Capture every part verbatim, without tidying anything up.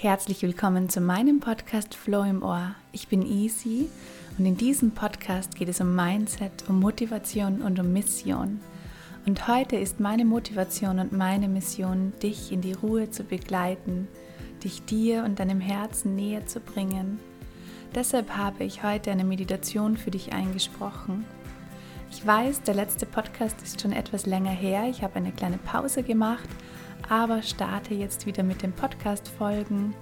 Herzlich willkommen zu meinem Podcast Flow im Ohr. Ich bin Easy und in diesem Podcast geht es um Mindset, um Motivation und um Mission. Und heute ist meine Motivation und meine Mission, dich in die Ruhe zu begleiten, dich dir und deinem Herzen näher zu bringen. Deshalb habe ich heute eine Meditation für dich eingesprochen. Ich weiß, der letzte Podcast ist schon etwas länger her, ich habe eine kleine Pause gemacht, aber starte jetzt wieder mit den Podcast-Folgen.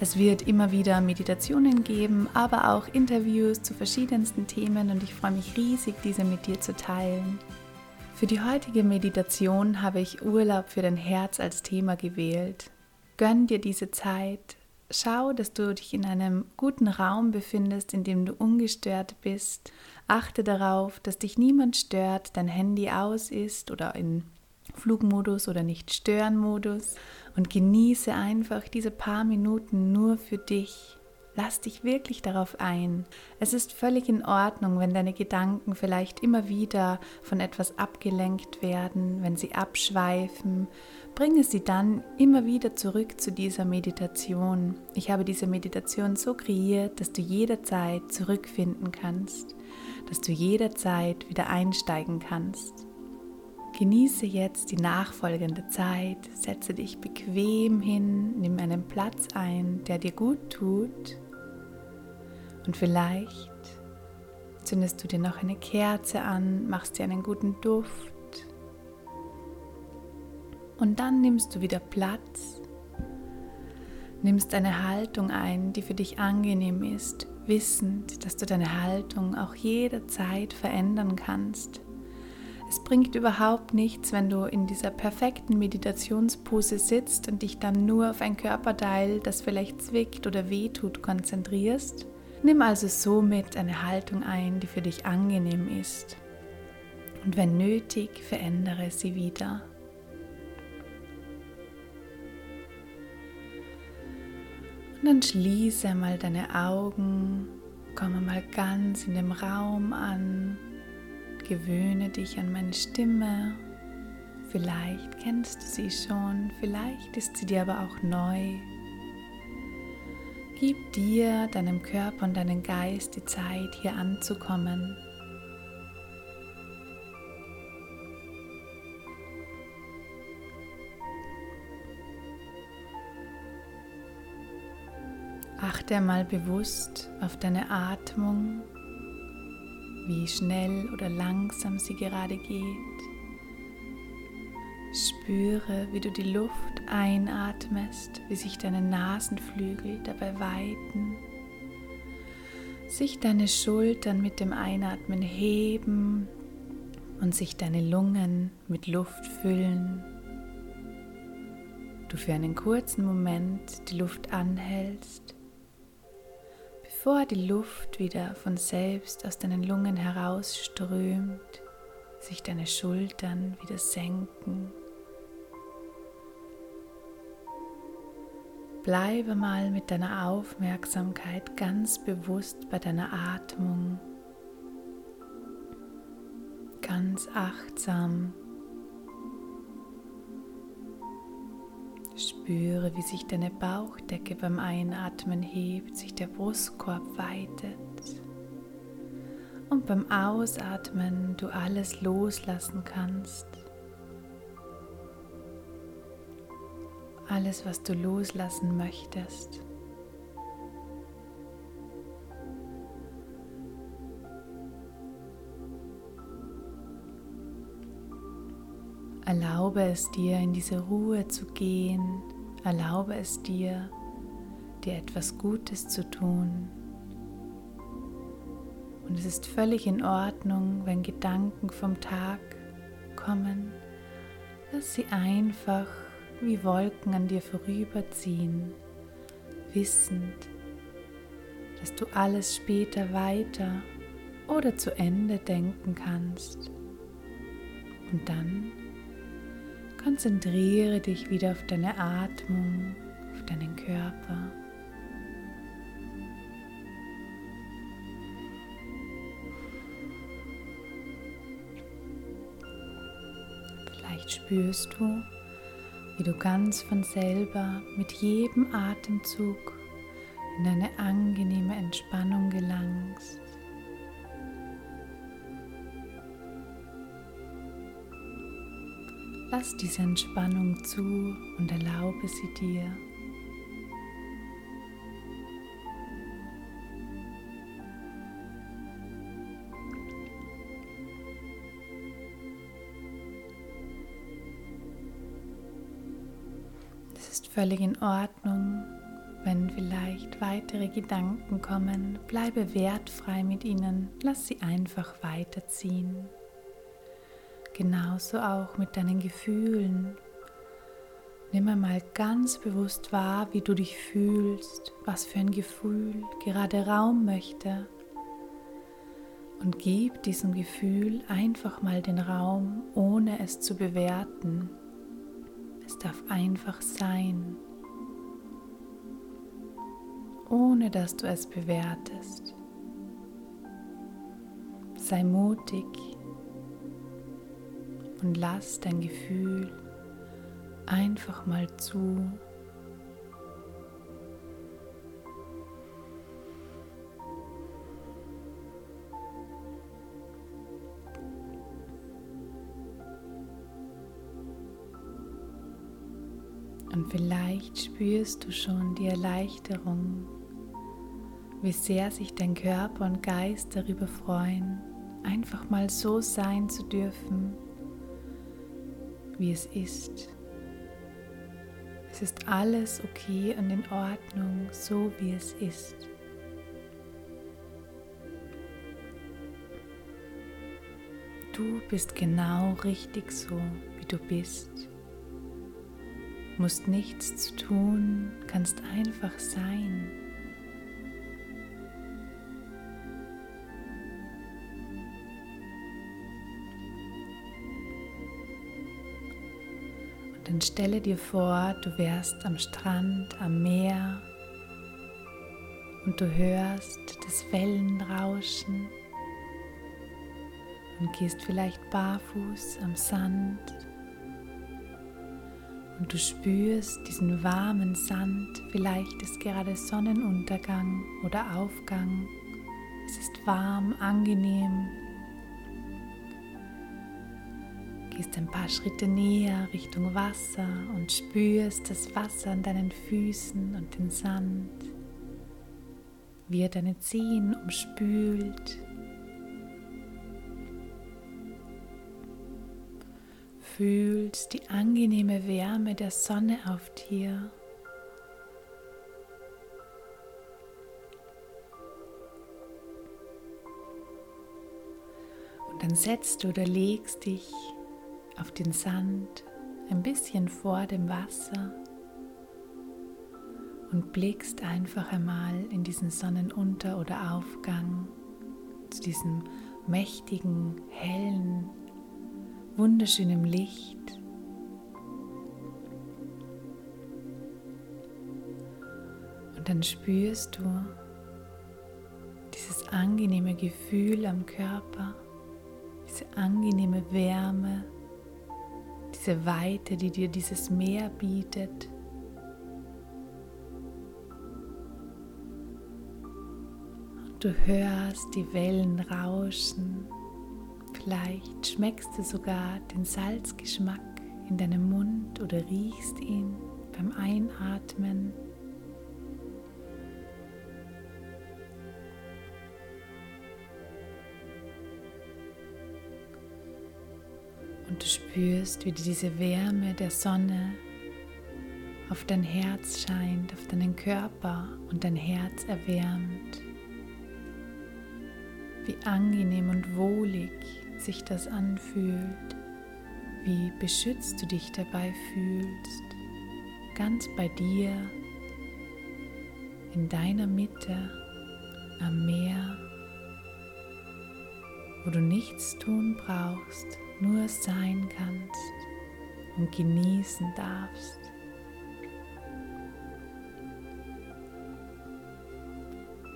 Es wird immer wieder Meditationen geben, aber auch Interviews zu verschiedensten Themen und ich freue mich riesig, diese mit dir zu teilen. Für die heutige Meditation habe ich Urlaub für dein Herz als Thema gewählt. Gönn dir diese Zeit. Schau, dass du dich in einem guten Raum befindest, in dem du ungestört bist. Achte darauf, dass dich niemand stört, dein Handy aus ist oder in Flugmodus oder Nicht-Stören-Modus und genieße einfach diese paar Minuten nur für dich. Lass dich wirklich darauf ein. Es ist völlig in Ordnung, wenn deine Gedanken vielleicht immer wieder von etwas abgelenkt werden, wenn sie abschweifen. Bringe sie dann immer wieder zurück zu dieser Meditation. Ich habe diese Meditation so kreiert, dass du jederzeit zurückfinden kannst, dass du jederzeit wieder einsteigen kannst. Genieße jetzt die nachfolgende Zeit, setze dich bequem hin, nimm einen Platz ein, der dir gut tut und vielleicht zündest du dir noch eine Kerze an, machst dir einen guten Duft und dann nimmst du wieder Platz, nimmst eine Haltung ein, die für dich angenehm ist, wissend, dass du deine Haltung auch jederzeit verändern kannst. Es bringt überhaupt nichts, wenn du in dieser perfekten Meditationspose sitzt und dich dann nur auf ein Körperteil, das vielleicht zwickt oder wehtut, konzentrierst. Nimm also somit eine Haltung ein, die für dich angenehm ist. Und wenn nötig, verändere sie wieder. Und dann schließe mal deine Augen, komme mal ganz in dem Raum an. Gewöhne dich an meine Stimme, vielleicht kennst du sie schon, vielleicht ist sie dir aber auch neu. Gib dir, deinem Körper und deinem Geist die Zeit, hier anzukommen. Achte mal bewusst auf deine Atmung, wie schnell oder langsam sie gerade geht. Spüre, wie du die Luft einatmest, wie sich deine Nasenflügel dabei weiten, sich deine Schultern mit dem Einatmen heben und sich deine Lungen mit Luft füllen. Du für einen kurzen Moment die Luft anhältst, bevor die Luft wieder von selbst aus deinen Lungen herausströmt, sich deine Schultern wieder senken. Bleibe mal mit deiner Aufmerksamkeit ganz bewusst bei deiner Atmung, ganz achtsam. Spüre, wie sich deine Bauchdecke beim Einatmen hebt, sich der Brustkorb weitet und beim Ausatmen du alles loslassen kannst. Alles, was du loslassen möchtest. Erlaube es dir, in diese Ruhe zu gehen. Erlaube es dir, dir etwas Gutes zu tun. Und es ist völlig in Ordnung, wenn Gedanken vom Tag kommen, dass sie einfach wie Wolken an dir vorüberziehen, wissend, dass du alles später weiter oder zu Ende denken kannst. Und dann konzentriere dich wieder auf deine Atmung, auf deinen Körper. Vielleicht spürst du, wie du ganz von selber mit jedem Atemzug in eine angenehme Entspannung gelangst. Lass diese Entspannung zu und erlaube sie dir. Es ist völlig in Ordnung, wenn vielleicht weitere Gedanken kommen, bleibe wertfrei mit ihnen, lass sie einfach weiterziehen. Genauso auch mit deinen Gefühlen. Nimm einmal ganz bewusst wahr, wie du dich fühlst, was für ein Gefühl gerade Raum möchte. Und gib diesem Gefühl einfach mal den Raum, ohne es zu bewerten. Es darf einfach sein, ohne dass du es bewertest. Sei mutig. Und lass dein Gefühl einfach mal zu. Und vielleicht spürst du schon die Erleichterung, wie sehr sich dein Körper und Geist darüber freuen, einfach mal so sein zu dürfen, wie es ist. Es ist alles okay und in Ordnung, so wie es ist. Du bist genau richtig so, wie du bist. Musst nichts zu tun, kannst einfach sein. Dann stelle dir vor, du wärst am Strand, am Meer und du hörst das Wellenrauschen und gehst vielleicht barfuß am Sand und du spürst diesen warmen Sand, vielleicht ist gerade Sonnenuntergang oder Aufgang, es ist warm, angenehm. Gehst ein paar Schritte näher Richtung Wasser und spürst das Wasser an deinen Füßen und den Sand, wie er deine Zehen umspült. Fühlst die angenehme Wärme der Sonne auf dir. Und dann setzt du oder legst dich auf den Sand, ein bisschen vor dem Wasser und blickst einfach einmal in diesen Sonnenunter- oder Aufgang, zu diesem mächtigen, hellen, wunderschönen Licht. Und dann spürst du dieses angenehme Gefühl am Körper, diese angenehme Wärme, diese Weite, die dir dieses Meer bietet. Und du hörst die Wellen rauschen. Vielleicht schmeckst du sogar den Salzgeschmack in deinem Mund oder riechst ihn beim Einatmen. Und du spürst, wie diese Wärme der Sonne auf dein Herz scheint, auf deinen Körper und dein Herz erwärmt. Wie angenehm und wohlig sich das anfühlt, wie beschützt du dich dabei fühlst, ganz bei dir, in deiner Mitte, am Meer, wo du nichts tun brauchst, nur sein kannst und genießen darfst.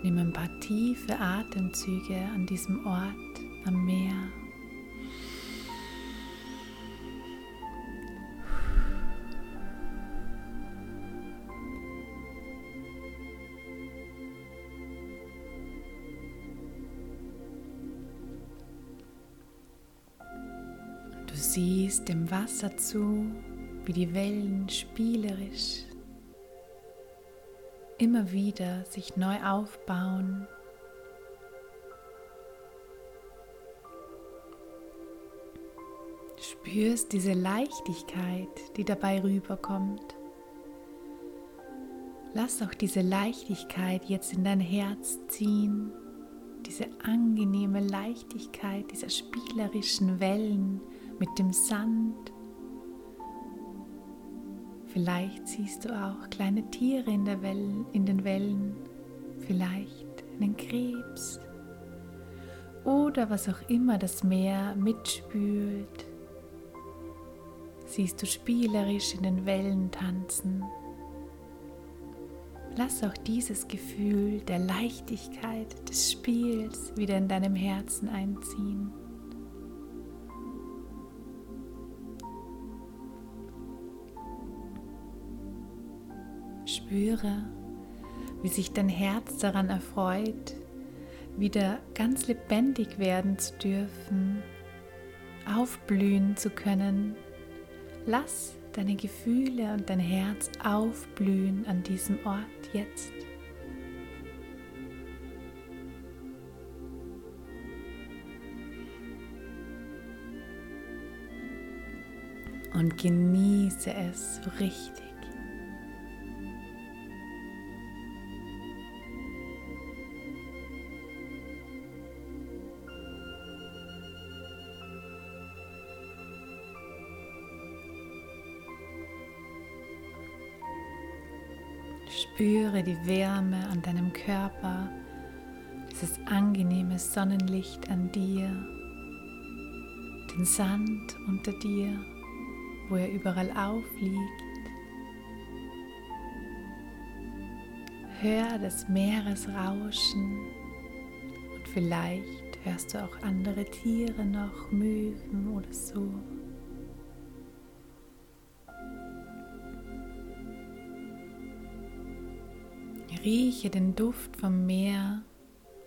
Nimm ein paar tiefe Atemzüge an diesem Ort am Meer. siehst dem Wasser zu, wie die Wellen spielerisch immer wieder sich neu aufbauen. Spürst diese Leichtigkeit, die dabei rüberkommt. Lass auch diese Leichtigkeit jetzt in dein Herz ziehen, diese angenehme Leichtigkeit dieser spielerischen Wellen mit dem Sand. Vielleicht siehst du auch kleine Tiere in der Wellen, in den Wellen, vielleicht einen Krebs oder was auch immer das Meer mitspült. Siehst du spielerisch in den Wellen tanzen. Lass auch dieses Gefühl der Leichtigkeit des Spiels wieder in deinem Herzen einziehen. Spüre, wie sich dein Herz daran erfreut, wieder ganz lebendig werden zu dürfen, aufblühen zu können. Lass deine Gefühle und dein Herz aufblühen an diesem Ort jetzt. Und genieße es so richtig. Spüre die Wärme an deinem Körper, dieses angenehme Sonnenlicht an dir, den Sand unter dir, wo er überall aufliegt. Hör das Meeresrauschen und vielleicht hörst du auch andere Tiere noch, Möwen oder so. Rieche den Duft vom Meer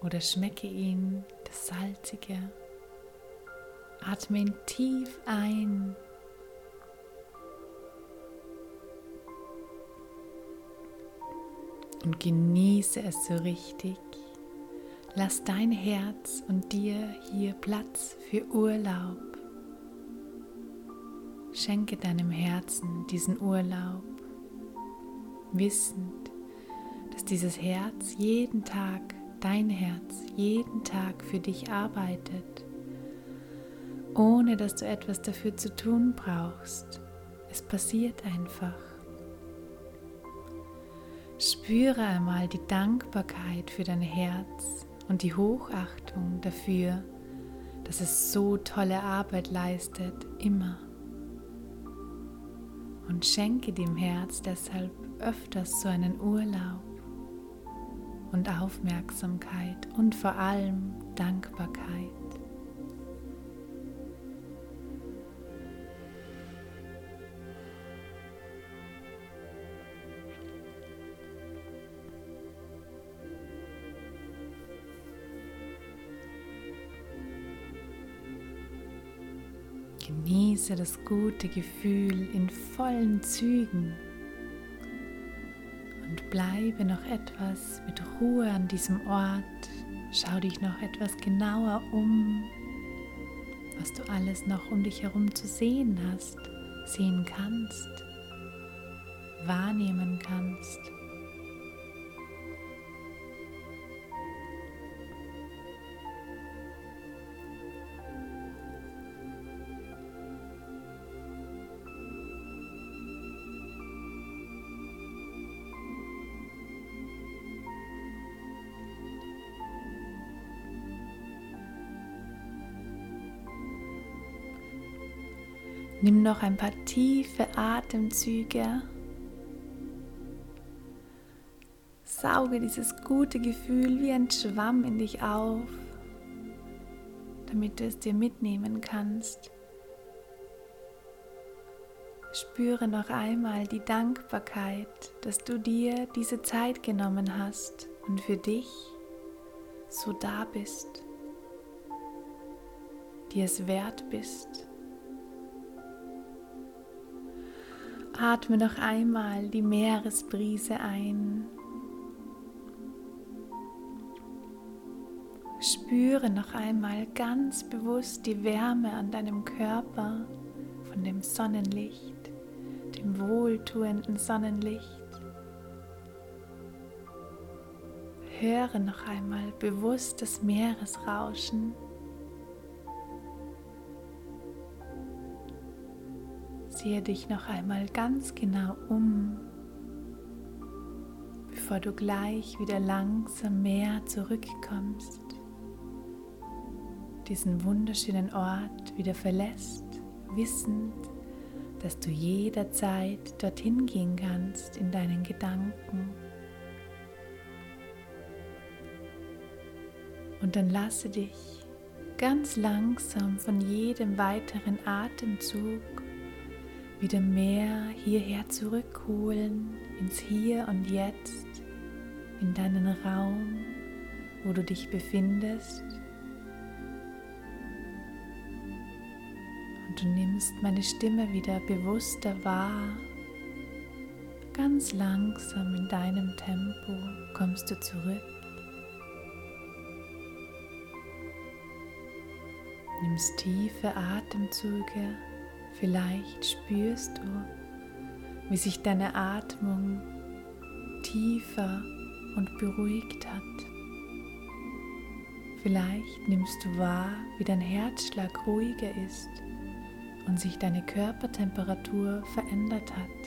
oder schmecke ihn, das Salzige. Atme ihn tief ein. Und genieße es so richtig. Lass dein Herz und dir hier Platz für Urlaub. Schenke deinem Herzen diesen Urlaub, wissend, dass dieses Herz jeden Tag, dein Herz, jeden Tag für dich arbeitet, ohne dass du etwas dafür zu tun brauchst. Es passiert einfach. Spüre einmal die Dankbarkeit für dein Herz und die Hochachtung dafür, dass es so tolle Arbeit leistet, immer. Und schenke dem Herz deshalb öfters so einen Urlaub und Aufmerksamkeit und vor allem Dankbarkeit. Genieße das gute Gefühl in vollen Zügen. Und bleibe noch etwas mit Ruhe an diesem Ort. Schau dich noch etwas genauer um, was du alles noch um dich herum zu sehen hast, sehen kannst, wahrnehmen kannst. Nimm noch ein paar tiefe Atemzüge. Sauge dieses gute Gefühl wie ein Schwamm in dich auf, damit du es dir mitnehmen kannst. Spüre noch einmal die Dankbarkeit, dass du dir diese Zeit genommen hast und für dich so da bist, dir es wert bist. Atme noch einmal die Meeresbrise ein. Spüre noch einmal ganz bewusst die Wärme an deinem Körper von dem Sonnenlicht, dem wohltuenden Sonnenlicht. Höre noch einmal bewusst das Meeresrauschen. Siehe dich noch einmal ganz genau um, bevor du gleich wieder langsam mehr zurückkommst, diesen wunderschönen Ort wieder verlässt, wissend, dass du jederzeit dorthin gehen kannst in deinen Gedanken. Und dann lasse dich ganz langsam von jedem weiteren Atemzug wieder mehr hierher zurückholen, ins Hier und Jetzt, in deinen Raum, wo du dich befindest. Und du nimmst meine Stimme wieder bewusster wahr. Ganz langsam in deinem Tempo kommst du zurück. Nimmst tiefe Atemzüge. Vielleicht spürst du, wie sich deine Atmung tiefer und beruhigt hat. Vielleicht nimmst du wahr, wie dein Herzschlag ruhiger ist und sich deine Körpertemperatur verändert hat.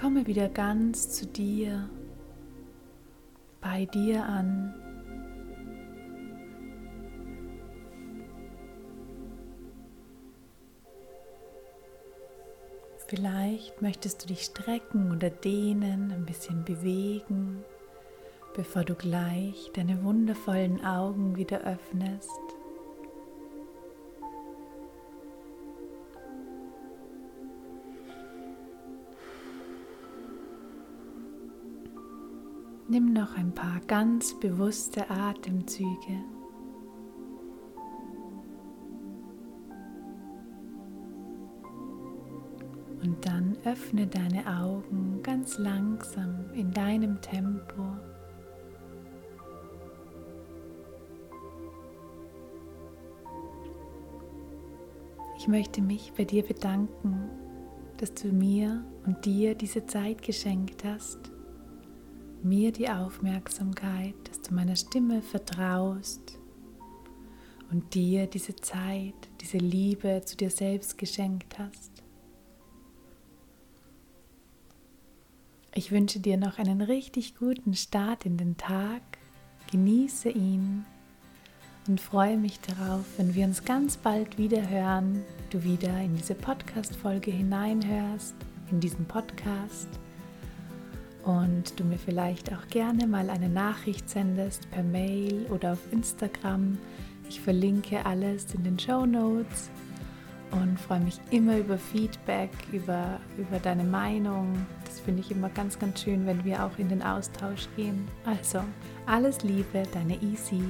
Komme wieder ganz zu dir, bei dir an. Vielleicht möchtest du dich strecken oder dehnen, ein bisschen bewegen, bevor du gleich deine wundervollen Augen wieder öffnest. Nimm noch ein paar ganz bewusste Atemzüge. Und dann öffne deine Augen ganz langsam in deinem Tempo. Ich möchte mich bei dir bedanken, dass du mir und dir diese Zeit geschenkt hast, mir die Aufmerksamkeit, dass du meiner Stimme vertraust und dir diese Zeit, diese Liebe zu dir selbst geschenkt hast. Ich wünsche dir noch einen richtig guten Start in den Tag, genieße ihn und freue mich darauf, wenn wir uns ganz bald wieder hören, du wieder in diese Podcast-Folge hineinhörst, in diesen Podcast und du mir vielleicht auch gerne mal eine Nachricht sendest per Mail oder auf Instagram. Ich verlinke alles in den Shownotes und freue mich immer über Feedback, über, über deine Meinung. Das finde ich immer ganz, ganz schön, wenn wir auch in den Austausch gehen. Also, alles Liebe, deine Isi.